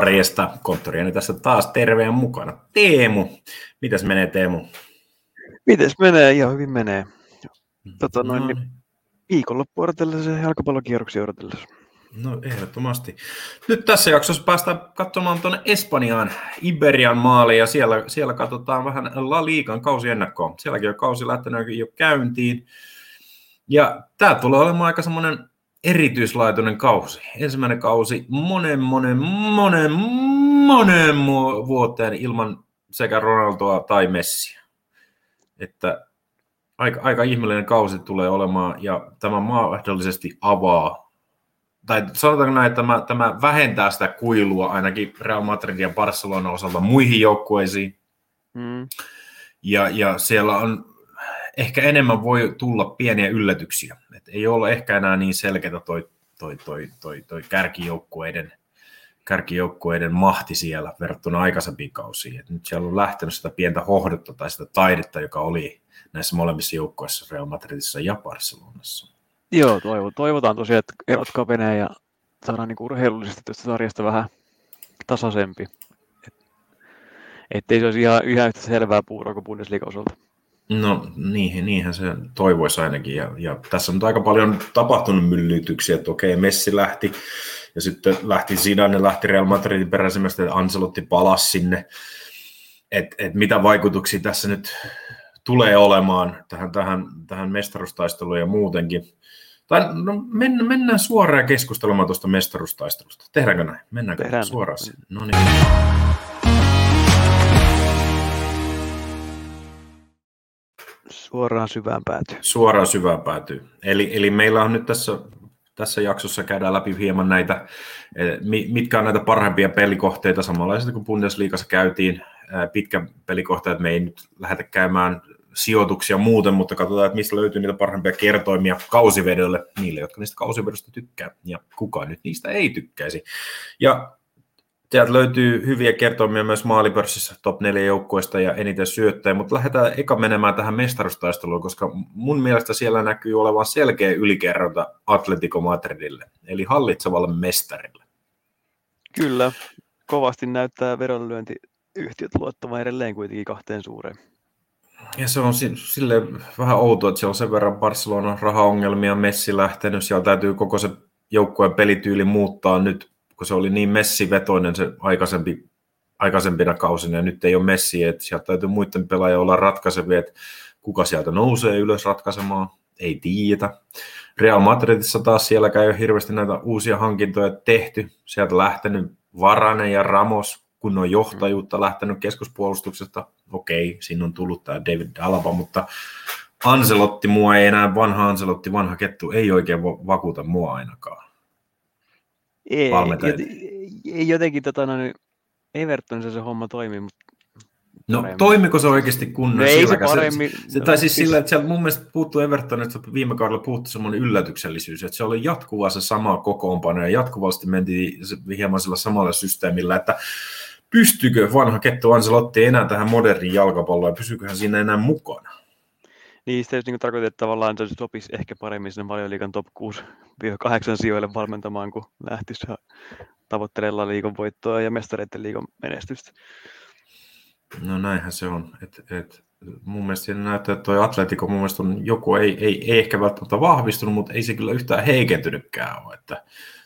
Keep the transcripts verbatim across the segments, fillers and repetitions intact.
Konttorista. Konttoriani tässä taas terveen mukana. Teemu, mitäs menee Teemu? Mites menee? Ihan hyvin menee. Tota noin, niin viikonloppu odotellessa ja jalkapallokierroksia odotellessa. No ehdottomasti. Nyt tässä jaksossa päästään katsomaan tuonne Espanjaan, Iberian maaliin, ja siellä, siellä katsotaan vähän La Ligan kausiennakkoa. Sielläkin on kausi lähtenyt jo käyntiin. Ja tämä tulee olemaan aika semmoinen erityislaatuinen kausi. Ensimmäinen kausi monen, monen, monen, monen vuoteen ilman sekä Ronaldoa tai Messiä. Että aika, aika ihmeellinen kausi tulee olemaan, ja tämä mahdollisesti avaa, tai sanotaanko näin, että tämä, tämä vähentää sitä kuilua ainakin Real Madridin ja Barcelonan osalta muihin joukkueisiin. Mm. Ja, ja siellä on ehkä enemmän voi tulla pieniä yllätyksiä. Et ei ole ehkä enää niin selkeätä toi, toi, toi, toi, toi kärkijoukkueiden, kärkijoukkueiden mahti siellä verrattuna aikaisempiin kausiin. Et nyt siellä on lähtenyt sitä pientä hohdetta tai sitä taidetta, joka oli näissä molemmissa joukkueissa, Real Madridissa ja Barcelonassa. Joo, toivotaan tosiaan, että erot kapenee ja saadaan niin urheilullisesti tästä sarjasta vähän tasaisempi. Et, ettei se olisi ihan yhä yhtä selvää puuroa kuin Bundesliga-osalta. No niihin, niinhän se toivoisi ainakin. Ja, ja tässä on aika paljon tapahtunut myllytyksiä, että okei, Messi lähti ja sitten lähti Zidane, lähti Real Madridin peräisimmästä, että Ancelotti palasi sinne. Että et mitä vaikutuksia tässä nyt tulee olemaan tähän, tähän, tähän mestaruustaisteluun ja muutenkin. Tai no, men, mennään suoraan keskustelemaan tuosta mestaruustaistelusta. Tehdäänkö näin? Mennäänkö Tehdään. suoraan sinne? No niin. Suoraan syvään päätyy. Suoraan syvään päätyy. Eli, eli meillä on nyt tässä, tässä jaksossa käydään läpi hieman näitä, mitkä on näitä parhaimpia pelikohteita samanlaisia kuin Bundesliigassa käytiin. Pitkän pelikohta, että me ei nyt lähdetä käymään sijoituksia muuten, mutta katsotaan, että mistä löytyy niitä parhaimpia kertoimia kausivedoille, niille, jotka niistä kausivedosta tykkää, ja kukaan nyt niistä ei tykkäisi. Ja sieltä löytyy hyviä kertoimia myös maalipörssissä top neljä joukkueista ja eniten syöttäjä, mutta lähdetään eka menemään tähän mestaruustaisteluun, koska mun mielestä siellä näkyy olevan selkeä ylikerronta Atletico Madridille, eli hallitsevalle mestarille. Kyllä, kovasti näyttää veronlyönti yhtiöt luottamaan edelleen kuitenkin kahteen suureen. Ja se on sille vähän outoa, että siellä on sen verran Barcelonan rahaongelmia, Messi lähtenyt, siellä täytyy koko se joukkueen pelityyli muuttaa nyt, kun se oli niin Messi-vetoinen se aikaisempi, aikaisempina kausina, ja nyt ei ole Messi, että siellä täytyy muiden pelaajia olla ratkaisevia, että kuka sieltä nousee ylös ratkaisemaan, ei tiedä. Real Madridissa taas sielläkään ei ole hirveästi näitä uusia hankintoja tehty, sieltä lähtenyt Varane ja Ramos, kun on johtajuutta lähtenyt keskuspuolustuksesta, okei, siinä on tullut tämä David Alaba, mutta Ancelotti mua ei enää, vanha Ancelotti, vanha kettu, ei oikein vakuuta mua ainakaan. Ei, ei jotenkin tota, no, Evertonissa se homma toimii, mutta no toimiko se oikeasti kunnolla? No, ei se paremmin. Se, se, tai siis sillä, että sieltä mun mielestä puuttuu Evertonista, viime kaudella puuttui semmoinen yllätyksellisyys, että se oli jatkuvaa se sama kokoonpano ja jatkuvasti mentiin hieman sillä samalla systeemillä, että pystyykö vanha kettu Ancelotti enää tähän moderniin jalkapalloon ja pysyyköhän siinä enää mukana? Niin, sitä just niin tarkoitin, että tavallaan se sopisi ehkä paremmin sinne Valioliigan top kuusi kahdeksan sijoille valmentamaan, kun lähtisi tavoittelemaan liigan voittoa ja mestareiden liigan menestystä. No näinhän se on. Et, et, mun mielestä siinä näyttää, että toi Atletico mun mielestä on, joku ei, ei, ei ehkä välttämättä vahvistunut, mutta ei se kyllä yhtään heikentynytkään ole. Että,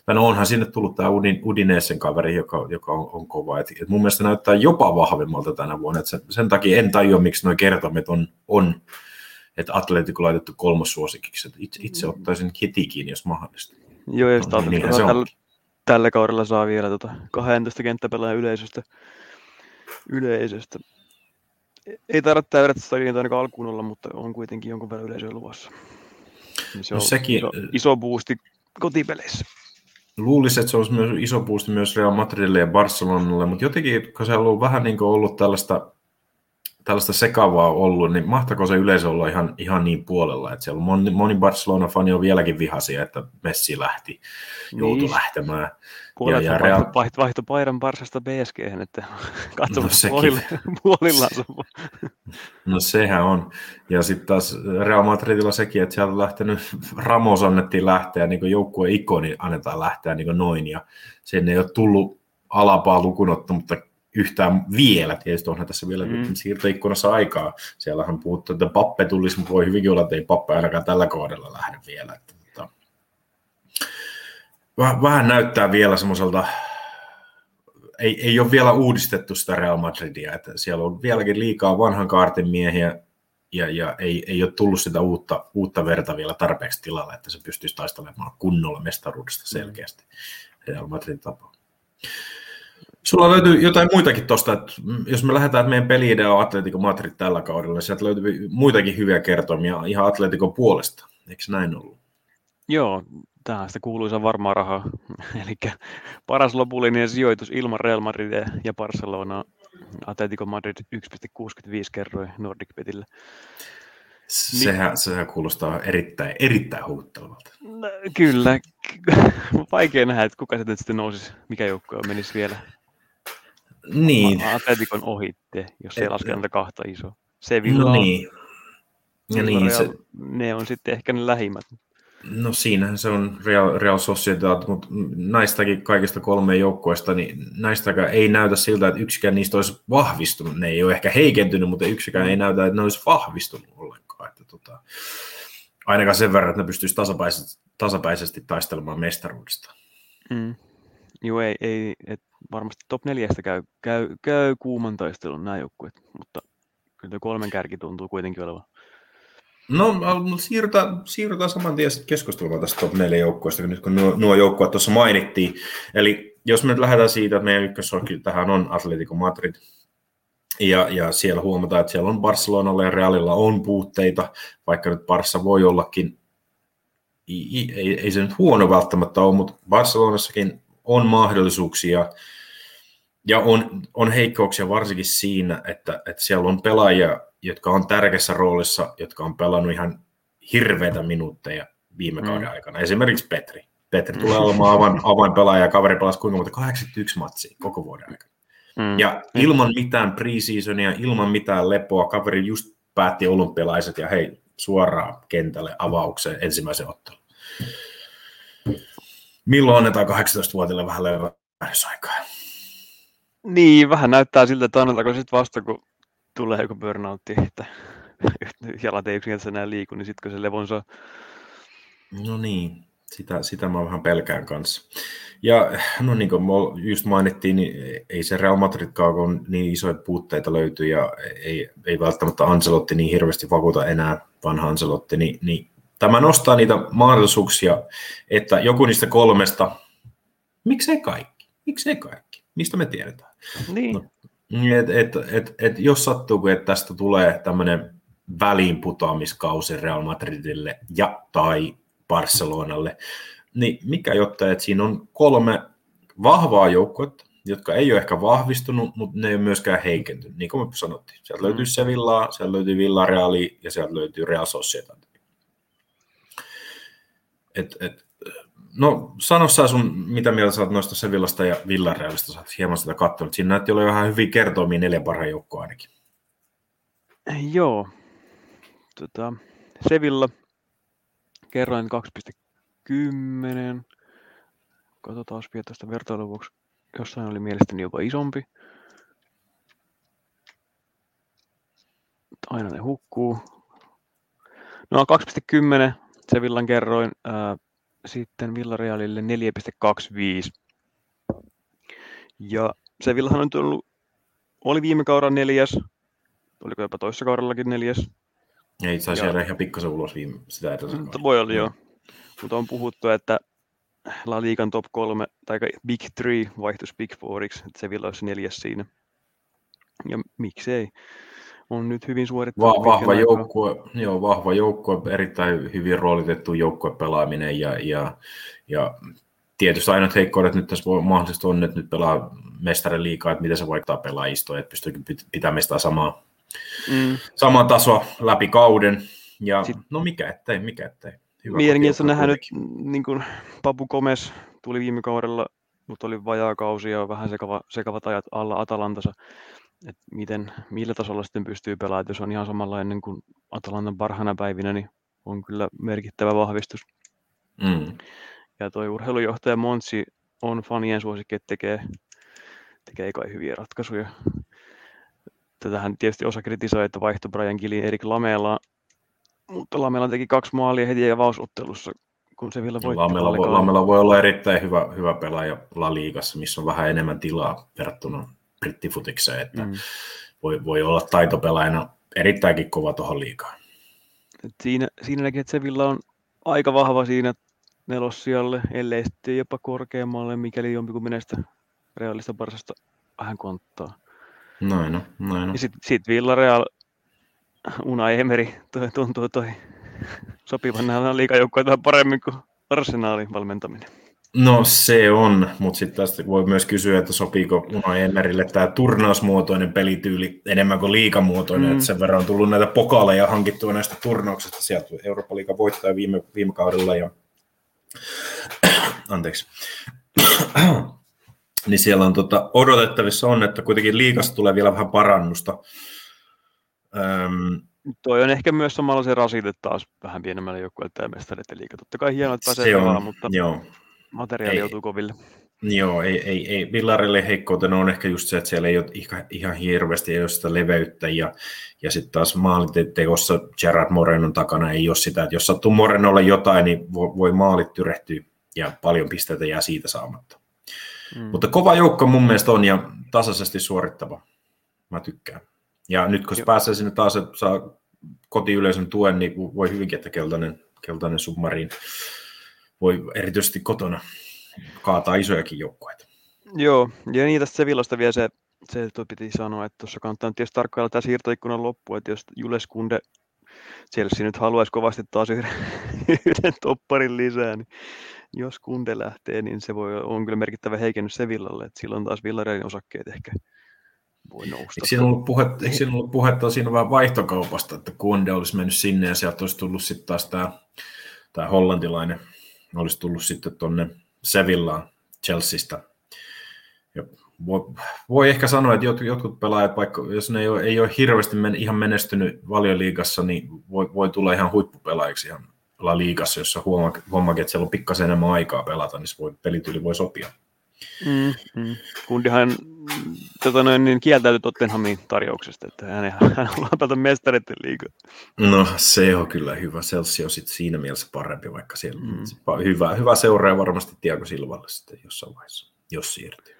no onhan sinne tullut tämä Udinesen kaveri, joka, joka on, on kova. Et, et mun mielestä näyttää jopa vahvimmalta tänä vuonna. Et sen, sen takia en tajua, miksi nuo kertomet on, on että Atletico laitettu kolmossuosikiksi. Et itse, itse ottaisin heti kiinni, jos mahdollista. Joo, jos no, niin, tällä, tällä kaudella saa vielä tota kaksitoista kenttäpelaajan yleisöstä. Yleisöstä. Ei tarvitse täydettä ainakaan alkuun olla, mutta on kuitenkin jonkun verran yleisöä luvassa. Se no on sekin, iso, iso boosti kotipeleissä. Luulisin, että se olisi myös iso boosti myös Real Madridille ja Barcelonalle, mutta jotenkin, kun se on vähän niin kuin ollut tällaista, tällaista sekavaa ollut, niin mahtaako se yleisö olla ihan, ihan niin puolella, että siellä moni, moni Barcelona-fani on vieläkin vihaisia, että Messi lähti, joutui niin lähtemään. Puolet ja Real vaihto, vaihto Bayern Barsasta B S G:hen, että katsomassa no puolillaan. No sehän on. Ja sitten taas Real Madridilla sekin, että sieltä on lähtenyt, Ramos annettiin lähteä, niin kuin joukkueen ikoni annetaan lähteä niin kuin noin, ja sen ei ole tullut Alapaa lukunotta, mutta yhtään vielä. Tietysti onhan tässä vielä mm. siirtoikkunassa aikaa. Siellähän puhuttu, että Pappe tulisi, mutta voi hyvinkin olla, että ei Pappe ainakaan tällä kohdalla lähde vielä. Että, mutta... Vähän näyttää vielä semmoiselta... Ei, ei ole vielä uudistettu sitä Real Madridia, että siellä on vieläkin liikaa vanhan kaartin miehiä ja, ja ei, ei ole tullut sitä uutta, uutta verta vielä tarpeeksi tilalle, että se pystyisi taistelemaan kunnolla mestaruudesta selkeästi Real Madridin tapaa. Sulla löytyy jotain muitakin tuosta, että jos me lähdetään, että meidän peli-idea on Atletico Madrid tällä kaudella, niin sieltä löytyy muitakin hyviä kertomia ihan Atleticon puolesta, eikö näin ollut? Joo. Tähän sitä kuuluisa varmaa rahaa, eli paras lopullinen sijoitus ilman Real Madridia ja Barcelonaa, Atletico Madrid yksi pilkku kuusikymmentäviisi kerroin NordicBetille. Sehän, sehän kuulostaa erittäin, erittäin huuttelevalta. No, kyllä, vaikea nähdä, että kuka sieltä sitten nousisi, mikä joukkoja menisi vielä niin. Atleticon ohitte, jos ei laske näitä kahta isoa. Sevilla no niin. Ja niin, se... Ne on sitten ehkä ne lähimmät. No siinähän se on Real, Real Sociedad, mutta näistäkin kaikista kolme joukkueesta, niin näistäkään ei näytä siltä, että yksikään niistä olisi vahvistunut. Ne ei ole ehkä heikentynyt, mutta yksikään ei näytä, että ne olisi vahvistunut ollenkaan. Että tota, ainakaan sen verran, että ne pystyisi tasapäisesti, tasapäisesti taistelemaan mestaruudesta. Mm. Joo, ei, ei et varmasti top neljästä käy, käy, käy kuuman taistelun nämä joukkueet, mutta kyllä kolmen kärki tuntuu kuitenkin olevan. No, siirrytään, siirrytään saman tien keskustelua tästä top neljä joukkueesta, kun nyt kun nuo, nuo joukkueet tuossa mainittiin. Eli jos me nyt lähdetään siitä, että meidän ykkössorkki tähän on Atletico Madrid, ja, ja siellä huomataan, että siellä on Barcelonalla ja Realilla on puutteita, vaikka nyt Barça voi ollakin, ei, ei, ei se nyt huono välttämättä ole, mutta Barcelonassakin on mahdollisuuksia, ja on, on heikkouksia varsinkin siinä, että, että siellä on pelaajia, jotka on tärkeässä roolissa, jotka on pelannut ihan hirveitä minuutteja viime kauden aikana. Esimerkiksi Petri. Petri tulee olemaan avainpelaaja ja kaveri pelasi kuinka monta? kahdeksankymmentäyksi matsia koko vuoden aikana. Mm. Ja ilman mitään pre-seasonia, ilman mitään lepoa, kaveri just päätti olympialaiset ja hei, suoraan kentälle avaukseen ensimmäisen ottelun. Milloin annetaan kahdeksantoistavuotiaille vähän levähdysaikaa? Niin, vähän näyttää siltä, että annetaanko sitten vasta, kun tulee joku burnoutti, että jalat ei yksinkertaisesti enää liiku, niin sitkö se levon saa? No niin, sitä, sitä mä vähän pelkään kanssa. Ja no niin kuin just mainittiin, niin ei se Real Madridkaan, kun niin isoja puutteita löytyy ja ei, ei välttämättä Ancelotti niin hirveästi vakuuta enää, vanha Ancelotti, niin, niin tämä nostaa niitä mahdollisuuksia, että joku niistä kolmesta, miksei kaikki, miksei kaikki, mistä me tiedetään? Niin. No. Et, et, et, et, jos sattuu, että tästä tulee tämmöinen väliinputoamiskausi Real Madridille ja tai Barcelonalle, niin mikä jotta, että siinä on kolme vahvaa joukkuetta, jotka ei ole ehkä vahvistunut, mutta ne ei ole myöskään heikentynyt, niin kuin me sanottiin. Sieltä mm. löytyy Sevillaa, sieltä löytyy Villareali ja sieltä löytyy Real Sociedad. Et, et, No, sano sä sun, mitä mieltä sä oot noista Sevillasta ja Villarealista, sä oot hieman sitä katsonut. Siinä näytti olla vähän hyviä kertomia neljä parhaan joukkoa ainakin. Joo. Tota, Sevilla, kerroin kaksi pilkku kymmenen. Katsotaan vielä tästä vertailun vuoksi. Jossain oli mielestäni jopa isompi. Aina ne hukkuu. No, kaksi pilkku kymmenen Sevillan kerroin. Ää, Sitten Villarealille neljä pilkku kaksikymmentäviisi. Ja Sevillahan on tullut, oli viime kaudella neljäs, oliko jopa toissa kaudellakin neljäs. Ei, saisi jäädä ihan pikkasen ulos viime, sitä edellisen kaudella. Voi olla, joo. Mutta on puhuttu, että La Ligan top kolme, tai Big Three vaihtuisi Big Fouriksi, että Sevilla olisi neljäs siinä. Ja miksei. On nyt hyvin suorittanut. Vahva joukkue, joo, vahva joukkue, erittäin hyvin roolitettu joukkuepelaaminen ja, ja, ja tietysti ainoat heikkoudet nyt tässä mahdollisesti on, että nyt pelaa mestarin liikaa, että miten se vaikuttaa pelaajistoon, että pystyykin pitämään sitä samaa, mm. samaa tasoa läpi kauden. Ja, sitten, no mikä ettei, mikä ettei. Mielenkiintoista nähdä nyt, niin kuin Papu Gómez tuli viime kaudella, mutta oli vajaa kausi ja vähän sekava, sekavat ajat alla Atalantassa. Että miten, millä tasolla sitten pystyy pelaamaan, jos on ihan samanlainen kuin Atalantan parhaana päivinä, niin on kyllä merkittävä vahvistus. Mm. Ja toi urheilujohtaja Montsi on fanien suosikki, että tekee tekee kai hyviä ratkaisuja. Tätähän tietysti osa kritisoi, että vaihtoi Brian Gilin Erik Lamella, mutta Lamella teki kaksi maalia heti avausottelussa, kun se vielä voitti. Lamella voi, Lamella voi olla erittäin hyvä, hyvä pelaaja La Ligassa, missä on vähän enemmän tilaa verrattuna brittifutikseen, että mm. voi, voi olla taitopelaajana erittäinkin kova tuohon liigaan. Siinä, siinäkin, että Sevilla on aika vahva siinä nelossijalle, ellei sitten jopa korkeammalle, mikäli jompikumpi näistä Realista Barsasta vähän konttaa. Noin on, noin on. Ja sitten sit Villarreal, Unai Emery, toi tuntuu toi sopivan nähdään liigajoukkoja vähän paremmin kuin Arsenaalin valmentaminen. No se on, mutta sitten tästä voi myös kysyä, että sopiiko Unai Emerylle tämä turnausmuotoinen pelityyli enemmän kuin liigamuotoinen, mm. että sen verran on tullut näitä pokaaleja hankittua näistä turnauksista, sieltä Eurooppa-liiga voittaa viime, viime kaudella ja anteeksi, niin siellä on tota, odotettavissa on, että kuitenkin liigasta tulee vielä vähän parannusta. Öm, Toi on ehkä myös samalla se rasite taas vähän pienemmälle joukkueelle tämä mestareiden liiga. Totta kai hienoa, että pääsee pelaamaan, mutta joo. Materiaali ei, joutuu koville. Joo, ei, ei, ei. Villarille heikkoutena on ehkä just se, että siellä ei ole ihan, ihan hirveästi ei ole sitä leveyttä. Ja, ja sitten taas maalitekossa Gerard Morenon takana ei ole sitä, että jos sattuu Morenolle jotain, niin voi, voi maalit tyrehtyä ja paljon pisteitä jää siitä saamatta. Mm. Mutta kova joukko mun mielestä on ja tasaisesti suorittava. Mä tykkään. Ja nyt kun pääsee sinne taas, että saa kotiyleisön tuen, niin voi hyvinkin, että keltainen, keltainen submariin voi erityisesti kotona kaataa isojakin joukkueita. Joo, ja niin tästä Sevillasta vielä se, se piti sanoa, että tuossa kannattaa tietysti tarkkailla tämä siirtoikkunan loppu, että jos Jules Kunde Chelsea nyt haluaisi kovasti taas yhden, yhden topparin lisää, niin jos Kunde lähtee, niin se voi, on kyllä merkittävä heikennys Sevillalle, että silloin taas Villarealin osakkeet ehkä voi nousta. Eikö siinä ollut puhetta, eikö siinä ollut puhetta siinä vähän vaihtokaupasta, että Kunde olisi mennyt sinne ja sieltä olisi tullut sitten taas tämä, tämä hollantilainen, olisi tullut sitten tuonne Sevillaan Chelseasta. Voi, voi ehkä sanoa, että jotkut pelaajat, vaikka jos ne ei ole, ei ole hirveästi men, ihan menestynyt Valioliigassa, niin voi, voi tulla ihan huippupelaajiksi ihan La Ligassa, jossa huomaa, huomaa, että siellä on pikkasen enemmän aikaa pelata, niin se voi, pelityyli voi sopia. Mm-hmm. Kundihan tota noin, niin kieltäytyi Tottenhamin tarjouksesta, että hän, hän haluaa pelata mestareiden liigaa. No se on kyllä hyvä. Chelsea on sitten siinä mielessä parempi, vaikka siellä mm. on hyvä, hyvä seuraaja varmasti Thiago Silvalle sitten jossain vaiheessa, jos siirtyy.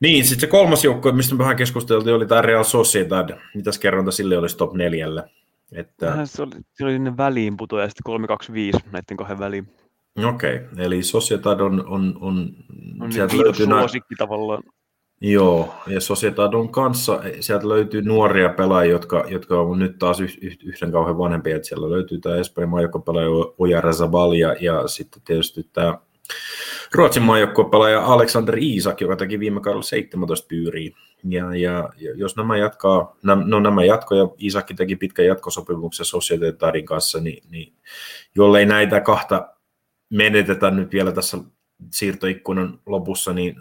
Niin, sitten se kolmas joukko, mistä me vähän keskusteltiin, oli tämä Real Sociedad. Mitäs kerronta sille olisi top neljällä? Että... Se oli, se oli sinne väliinputoja ja sitten kolme kaksi viisi näiden kahden väliin. Okei, okay, eli Sociedad on... on, on, on sieltä löytyy suosikki tavallaan. Joo, ja Sociedad on kanssa, sieltä löytyy nuoria pelaajia, jotka, jotka on nyt taas yh, yh, yhden kauhean vanhempia. Että siellä löytyy tämä Espanjan maajoukkuepelaaja Oyarzabal ja, ja sitten tietysti tämä Ruotsin maajoukkuepelaaja Aleksander Isak, joka teki viime kaudella seitsemäntoista pyyriä. Ja, ja, ja jos nämä jatkaa, no nämä jatkoja, Isakki teki pitkän jatkosopimuksen Sociedadin kanssa, niin, niin jollei näitä kahta menetetä nyt vielä tässä siirtoikkunan lopussa, niin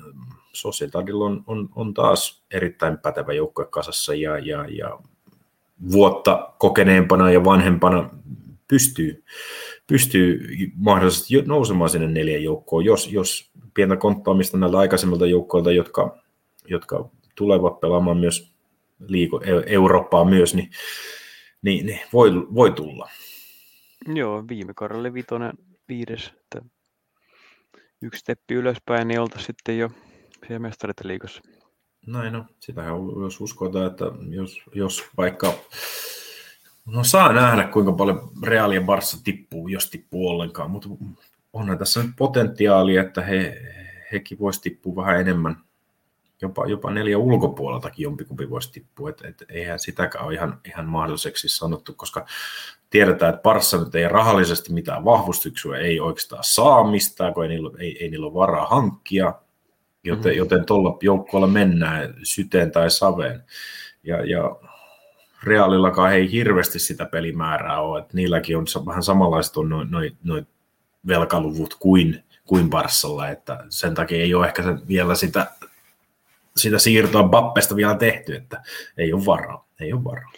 Sociedadilla on, on, on taas erittäin pätevä joukkue kasassa ja, ja, ja vuotta kokeneempana ja vanhempana pystyy, pystyy mahdollisesti nousemaan sinne neljän joukkoon, jos, jos pientä konttaamista näiltä aikaisemmilta joukkoilta, jotka, jotka tulevat pelaamaan myös liiko, Eurooppaa myös, niin, niin, niin voi, voi tulla. Joo, viime kaudella vitonen viides, että yksi steppi ylöspäin, niin oltaisiin sitten jo siellä mestareiden liigassa. Näin on. Sitähän jos uskotaan, että jos, jos vaikka... No saa nähdä, kuinka paljon Real ja Barça tippuu, jos tippuu ollenkaan, mutta onhan tässä nyt potentiaalia, että he, hekin voisi tippua vähän enemmän. Jopa, jopa neljä ulkopuoleltakin jompikumpi voisi tippua, että et, eihän sitäkään ole ihan, ihan mahdolliseksi sanottu, koska tiedetään, että Barça nyt ei rahallisesti mitään vahvistuksia, ei oikeastaan saa mistään, kun ei niillä, ei, ei niillä ole varaa hankkia, joten, mm-hmm. joten tuolla joukkueella mennään syteen tai saveen. Ja, ja Reaalillakaan ei hirveästi sitä pelimäärää ole, että niilläkin on vähän samanlaiset on noin noi, noi velkaluvut kuin, kuin Barssalla, että sen takia ei ole ehkä vielä sitä, sitä siirtoa Bappesta vielä tehty, että ei ole varaa, ei ole varaa.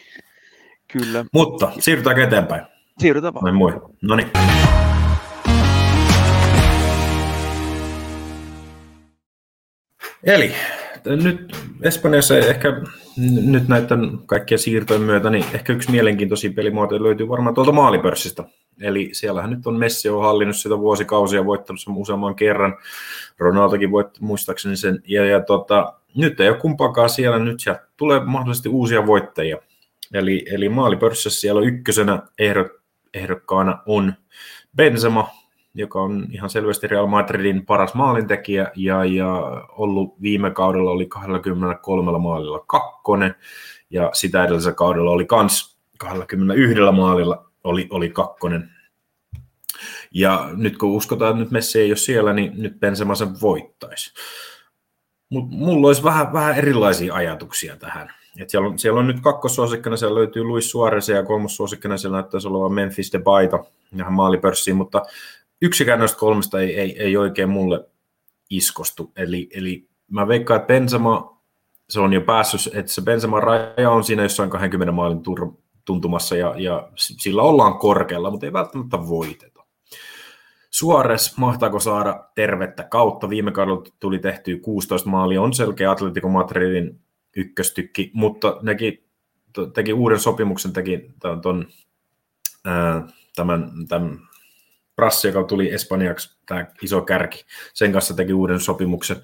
Kyllä. Mutta siirrytäänkö eteenpäin? Siirrytään vaan. No niin. Eli nyt Espanjassa ehkä nyt näiden kaikkien siirtojen myötä, niin ehkä yksi mielenkiintoisia pelimuotoja löytyy varmaan tuolta maalipörssistä. Eli siellähän nyt on Messi on hallinnut sitä vuosikausia, voittanut sen useamman kerran. Ronaldokin voitti muistaakseni sen. Ja, ja tota, nyt ei ole kumpaakaan siellä, nyt sieltä tulee mahdollisesti uusia voittajia. Eli, eli maalipörssissä siellä ykkösenä ehdokkaana on Benzema, joka on ihan selvästi Real Madridin paras maalintekijä ja, ja ollut viime kaudella oli kaksikymmentäkolme maalilla kakkonen ja sitä edellisellä kaudella oli kans kaksikymmentäyksi maalilla oli, oli kakkonen. Ja nyt kun uskotaan, että nyt Messi ei ole siellä, niin nyt Benzema sen voittaisi. Mutta mulla olisi vähän, vähän erilaisia ajatuksia tähän. Et siellä, on, siellä on nyt kakkosuosikkana, siellä löytyy Luis Suarez ja kolmosuosikkana siellä näyttäisi olevan Memphis Depayta tähän maalipörssiin, mutta yksikään noista kolmesta ei, ei, ei oikein mulle iskostu. Eli, eli mä veikkaan, että Benzema, se on jo päässyt, että se Benzeman raja on siinä jossain kaksikymmentä maalin tur- tuntumassa ja, ja sillä ollaan korkealla, mutta ei välttämättä voiteta. Suarez, mahtaako saada tervettä kautta? Viime kaudella tuli tehtyä kuusitoista maalia, on selkeä Atletico Madridin ykköstykki, mutta nekin teki uuden sopimuksen, teki ton, ää, tämän... tämän Brassi, joka tuli espanjaksi, tämä iso kärki, sen kanssa teki uuden sopimuksen.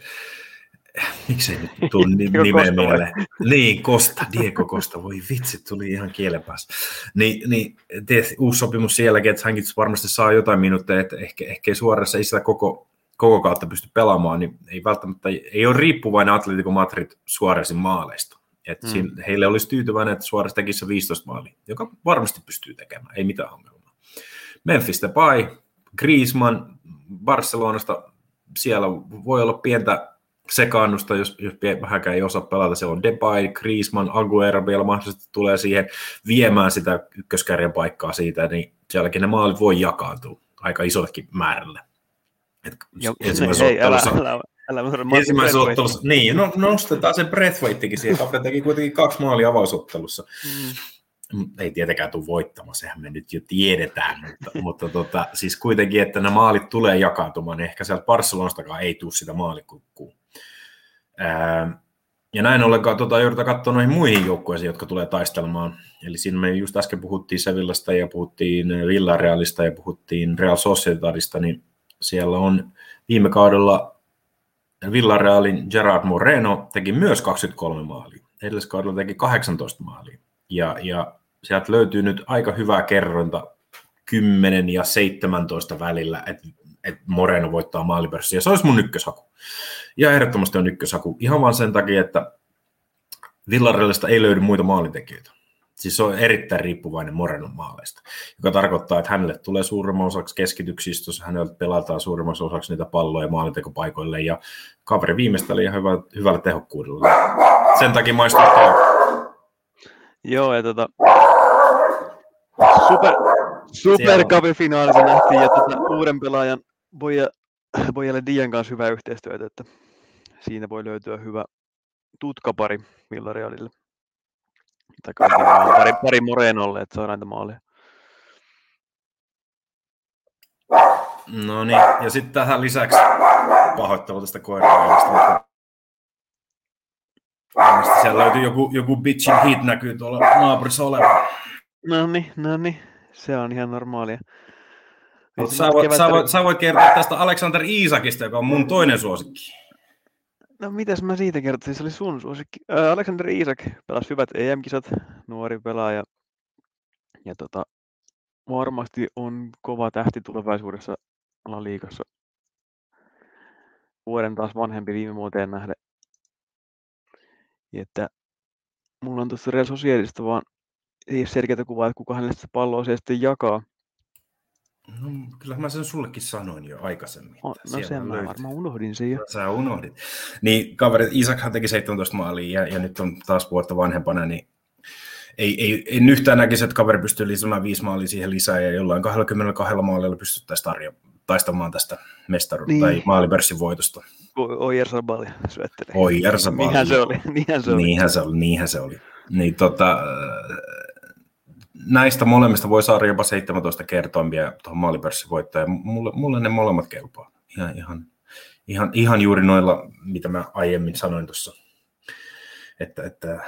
Miksei nyt tule nimeä mieleen? Niin, Costa, Diego Costa, voi vitsi, tuli ihan kielen päästä. Niin, niin tietysti, uusi sopimus sielläkin, että hänkin varmasti saa jotain minuutteja, että ehkä, ehkä suorassa ei sitä koko, koko kautta pysty pelaamaan, niin ei välttämättä, ei ole riippuvainen Atletico Madrid Suarezin maaleista. Että mm. siinä, heille olisi tyytyväinen, että Suarez tekisi viisitoista maalia, joka varmasti pystyy tekemään, ei mitään ongelmaa. Memphis Depay, Griezmann, Barcelonasta, siellä voi olla pientä sekaannusta, jos, jos vähänkään ei osaa pelata. Siellä on Depay, Griezmann, Aguero vielä mahdollisesti tulee siihen viemään sitä ykköskärjen paikkaa siitä, niin sielläkin ne maalit voi jakaantua aika isollekin määrälle. Ensimmäisessä ottelussa, niin, no, nostetaan se Breathwaitikin siihen, Kappe teki kuitenkin kaksi maalia avausottelussa. Mm. Ei tietenkään tule voittamaan, sehän me nyt jo tiedetään, mutta, mutta tota, siis kuitenkin, että nämä maalit tulee jakaantumaan, niin ehkä sieltä Barcelonastakaan ei tule sitä maalikukkua. Ää, ja näin ollenkaan tota, joudutaan katsoa noihin muihin joukkueisiin, jotka tulee taistelemaan. Eli siinä me just äsken puhuttiin Sevillasta ja puhuttiin Villarrealista ja puhuttiin Real Sociedadista, niin siellä on viime kaudella Villarrealin Gerard Moreno teki myös kaksikymmentäkolme maalia. Edelliskaudella teki kahdeksantoista maalia. Ja, ja sieltä löytyy nyt aika hyvää kerrointa kymmenen ja seitsemäntoista välillä, että et Moreno voittaa maalipörssiä. Ja se olisi mun ykköshaku. Ja ehdottomasti on ykköshaku. Ihan vaan sen takia, että Villarrealista ei löydy muita maalintekijöitä. Siis se on erittäin riippuvainen Morenon maaleista, joka tarkoittaa, että hänelle tulee suuremman osaksi keskityksistä, hänelle pelataan suuremmaksi osaksi niitä palloja maalintekopaikoille. Ja kaveri viimeisteli ihan hyvä, hyvällä tehokkuudella. Sen takia maistuu tehokkuudella. Joo, ja tota, super, supercupin-finaalissa nähtiin, ja tota, uuden pelaajan Boja, Bojalle Dian kanssa hyvää yhteistyötä, että siinä voi löytyä hyvä tutkapari Villarrealille. Tai pari, pari Morenolle, että saadaan tämä maaleja. No niin, ja sitten tähän lisäksi pahoittelu tästä koiraa. Varmasti siellä löytyy joku, joku bitchin hit näkyy tuolla naapurissa olevan. No niin, no niin. Se on ihan normaalia. Sä voit, kevättä... sä, voit, sä voit kertoa tästä Aleksander Isakista, joka on mun toinen suosikki. No mitäs mä siitä kertoisin, se oli sun suosikki. Äh, Aleksander Isak pelasi hyvät E M-kisat, nuori pelaaja. Ja tota, varmasti on kova tähti tulevaisuudessa La Ligassa. Vuoden taas vanhempi viime vuoteen nähden. Että mulla on tuossa Real Sociedadista vaan ei ole selkeää kuvaa, että kuka hänelle sitä palloa se sitten jakaa. No, kyllähän mä sen sullekin sanoin jo aikaisemmin. O, no sen mä varmaan unohdin sen jo. Sä unohdit. Niin kaverit, Isakhan teki seitsemäntoista maalia ja, ja nyt on taas vuotta vanhempana, niin ei, ei, en yhtään näkisi, että kaveri pystyy lisäämään viisi maalia siihen lisää ja jollain kaksikymmentäkaksi maalilla pystyttäisiin tarjoamaan. Taistamaan tästä mestaruudesta niin. Tai maalipörssin voitosta. Oyarzabalia syöttelee. Oyarzabalia. Niinhän se oli. Niinhän se oli. Niinhän se oli. Niinhän se oli. Niin, tota, näistä molemmista voi saada jopa seitsemäntoista kertoimia tuohon maalipörssin voittoon. Mulle, mulle ne molemmat kelpaa. Ihan, ihan, ihan, ihan juuri noilla, mitä mä aiemmin sanoin tuossa että, että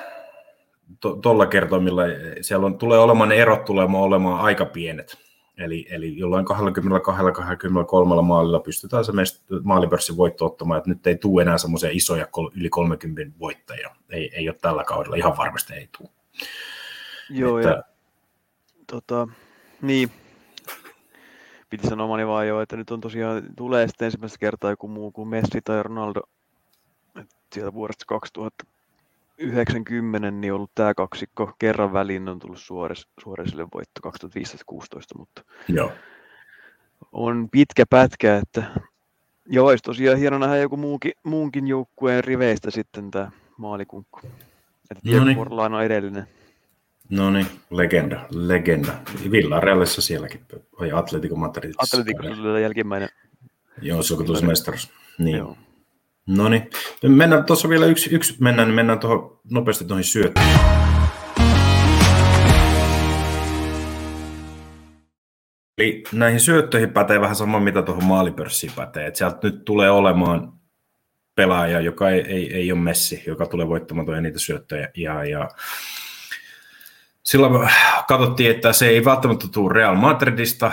tuolla kertomilla siellä on, tulee olemaan ne erot tulemaan olemaan aika pienet. Eli, eli jollain kaksikymmentäkaksi kaksikymmentäkolme maalilla pystytään se maalipörssin voitto ottamaan, että nyt ei tule enää semmoisia isoja yli kolmekymmentä voittajia. Ei, ei ole tällä kaudella, ihan varmasti ei tule. Joo, että... ja tota, niin, piti sanomani vaan jo, että nyt on tosiaan, tulee sitten ensimmäistä kertaa joku muu kuin Messi tai Ronaldo. Et sieltä vuodesta kaksituhattayhdeksänkymmentä niin on ollut tämä kaksikko, kerran väliin on tullut Suarezille voitto kaksituhattaviisitoista kuusitoista, mutta joo. On pitkä pätkä, että joo, olisi tosiaan hieno nähdä joku muukin, muunkin joukkueen riveistä sitten tämä maalikunkku. Että Diego Forlán on edellinen. No niin, legenda, legenda. Villarrealissa sielläkin, vai Atletico Madridissa. Atletico Madridin jälkimmäinen. Joo, se on tullut mestaruus. Niin. No niin, mennään tuossa vielä yksi, yksi mennään, mennään tuohon nopeasti tuohon syöttöön. Eli näihin syöttöihin pätee vähän sama, mitä tuohon maalipörssiin pätee. Et sieltä nyt tulee olemaan pelaaja, joka ei, ei, ei ole Messi, joka tulee voittamaton eniten syöttöjä ja... ja silloin katsottiin, että se ei välttämättä tule Real Madridista.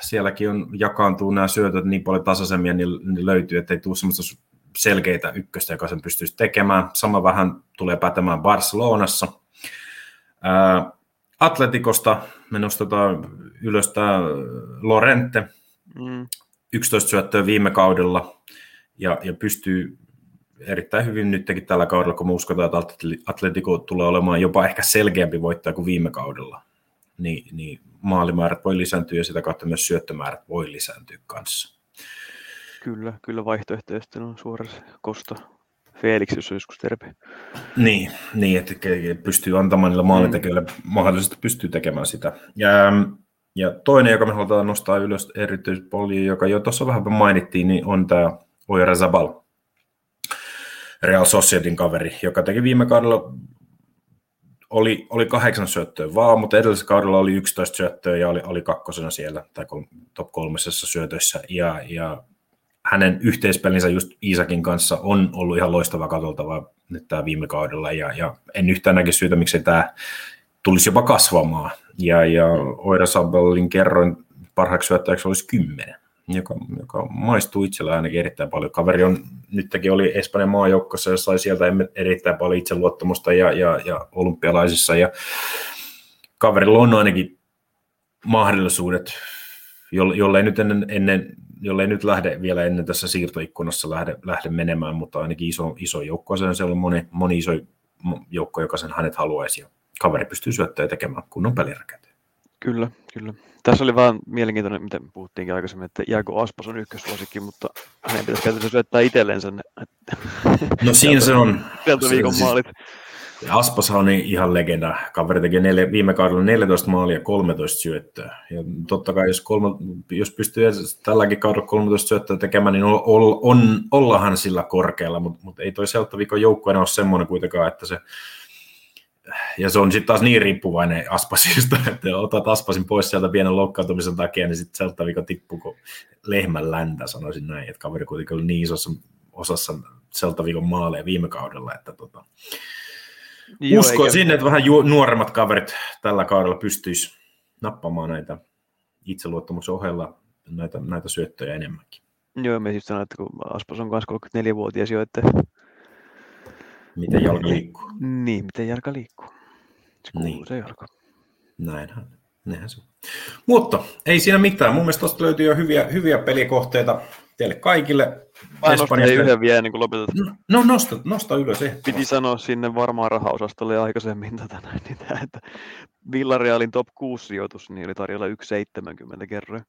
Sielläkin on, jakaantuu nämä syötöt niin paljon tasaisemmin ja niin löytyy, että ei tule semmoista selkeitä ykköstä, joka sen pystyisi tekemään. Sama vähän tulee pätemään Barcelonassa. Ää, Atletikosta me nostetaan ylös tämä Lorente. Mm. yksitoista syöttöä viime kaudella ja, ja pystyy... erittäin hyvin nytkin tällä kaudella, kun me uskotaan, että Atletico tulee olemaan jopa ehkä selkeämpi voittaja kuin viime kaudella, niin, niin maalimäärät voi lisääntyä ja sitä kautta myös syöttömäärät voi lisääntyä kanssa. Kyllä, kyllä vaihtoehtoisesti on suorassa Kosta. Felix, jos on joskus terve. Niin, niin että pystyy antamaan niillä maalintekijöillä, mm. mahdollisesti pystyy tekemään sitä. Ja, ja toinen, joka me halutaan nostaa ylös erityispoliin, joka jo tuossa vähän mainittiin, niin on tämä Oyarzabal. Real Sociedadin kaveri, joka teki viime kaudella, oli, oli kahdeksan syöttöä vaan, mutta edellisellä kaudella oli yksitoista syöttöä ja oli, oli kakkosena siellä, tai top kolmessa syötöissä, ja, ja hänen yhteispelinsä just Isakin kanssa on ollut ihan loistava katoltava nyt tämä viime kaudella, ja, ja en yhtään näkisi syytä, miksi tämä tulisi jopa kasvamaan, ja, ja Oyrasabalin kerroin parhaaksi syöttäjäksi olisi kymmenen. Joka, joka maistuu itsellä ainakin erittäin paljon. Kaveri on, nytkin oli Espanjan maajoukkossa, ja sai sieltä erittäin paljon itseluottamusta ja, ja, ja olympialaisissa. Ja kaverilla on ainakin mahdollisuudet, jollei nyt, ennen, ennen, jollei nyt lähde vielä ennen tässä siirtoikkunassa lähde, lähde menemään, mutta ainakin iso, iso joukko. Se on siellä moni, moni iso joukko, joka sen hänet haluaisi. Ja kaveri pystyy syöttöä tekemään kunnon pelirakenteen. Kyllä, kyllä. Tässä oli vähän mielenkiintoinen, mitä me puhuttiinkin aikaisemmin, että Iago Aspas on ykkössuosikki, mutta hänen pitäisi käytännössä syöttää itsellensä ne. No siinä se on. Sieltä viikon siis, maalit. Aspas on ihan legenda. Kaveri teki neljä, viime kaudella neljätoista maalia ja kolmetoista syöttöä. Ja totta kai, jos, kolme, jos pystyy tälläkin kaudella kolmetoista syöttöä tekemään, niin on, on, on, ollahan sillä korkealla, mutta mut ei toi sieltä viikon joukko enää ole semmoinen kuitenkaan, että se... Ja se on sitten taas niin riippuvainen Aspasista, että otat Aspasin pois sieltä pienen loukkaantumisen takia, niin sitten sieltä viikon tippuu kuin lehmän läntä, sanoisin näin, että kaveri kuitenkin oli niin isossa osassa sieltä viikon maaleja viime kaudella, että tota, joo, uskon sinne, että vähän ju- nuoremmat kaverit tällä kaudella pystyisi nappamaan näitä itseluottamuksen ohella näitä, näitä syöttöjä enemmänkin. Joo, me siis sanoin, että kun Aspas on kanssa kolmekymmentäneljävuotias jo, että miten jalka liikkuu? Niin, miten jalka liikkuu. Se kuuluu niin. Se jalka. Näinhän, näinhän se. Mutta ei siinä mitään. Mun mielestä tuosta löytyy jo hyviä, hyviä pelikohteita teille kaikille. Vain nostaa yhden vielä, niin kuin lopetetaan. No nosta, nosta ylös. Ehtomasti. Piti sanoa sinne varmaan rahaosastolle aikaisemmin tätä näin, niitä, että Villarrealin top kuusi sijoitus niin oli tarjolla yksi pilkku seitsemänkymmentä kerran.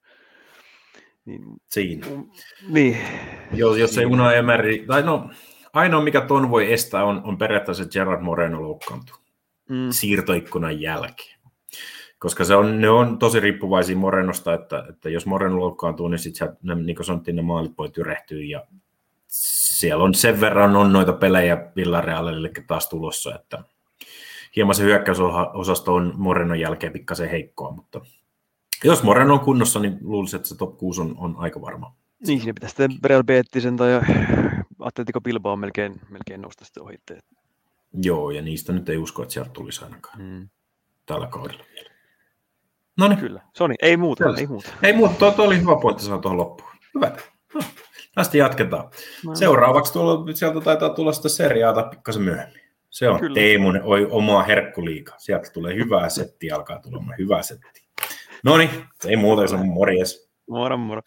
Niin. Siinä. Niin. Jos, jos ei Unai Emery, tai no... Ainoa, mikä ton voi estää, on, on periaatteessa Gerard Moreno loukkaantuu mm. siirtoikkunan jälkeen. Koska se on, ne on tosi riippuvaisia Morenosta, että, että jos Moreno loukkaantuu, niin sitten niin kuin sanottiin, ne maalit voi tyrehtyä. Ja siellä on sen verran on noita pelejä Villarrealille taas tulossa, että hieman se hyökkäysosasto on Morenon jälkeen pikkasen heikkoa. Mutta jos Moreno on kunnossa, niin luulisin, että se top kuusi on, on aika varma. Niin, siinä pitää sitten Real Betisen tai Atletico Bilbao melkein, melkein nousta sitten ohitte. Joo, ja niistä nyt ei usko, että sieltä tulisi ainakaan mm. tällä kaudella vielä. No niin. Kyllä. Soni, ei muuta. Kyllä. Ei muuta. Ei muuta. Tuo, tuo oli hyvä pointti sanoa tuohon loppuun. Hyvä. No, tästä jatketaan. No. Seuraavaksi tuolla, sieltä taitaa tulla sitä seriaata pikkasen myöhemmin. Se on Teemun omaa herkkuliikaa. Sieltä tulee hyvää settiä, alkaa tulemaan hyvää settiä. No niin, ei muuta, se on morjes. Moro, moro.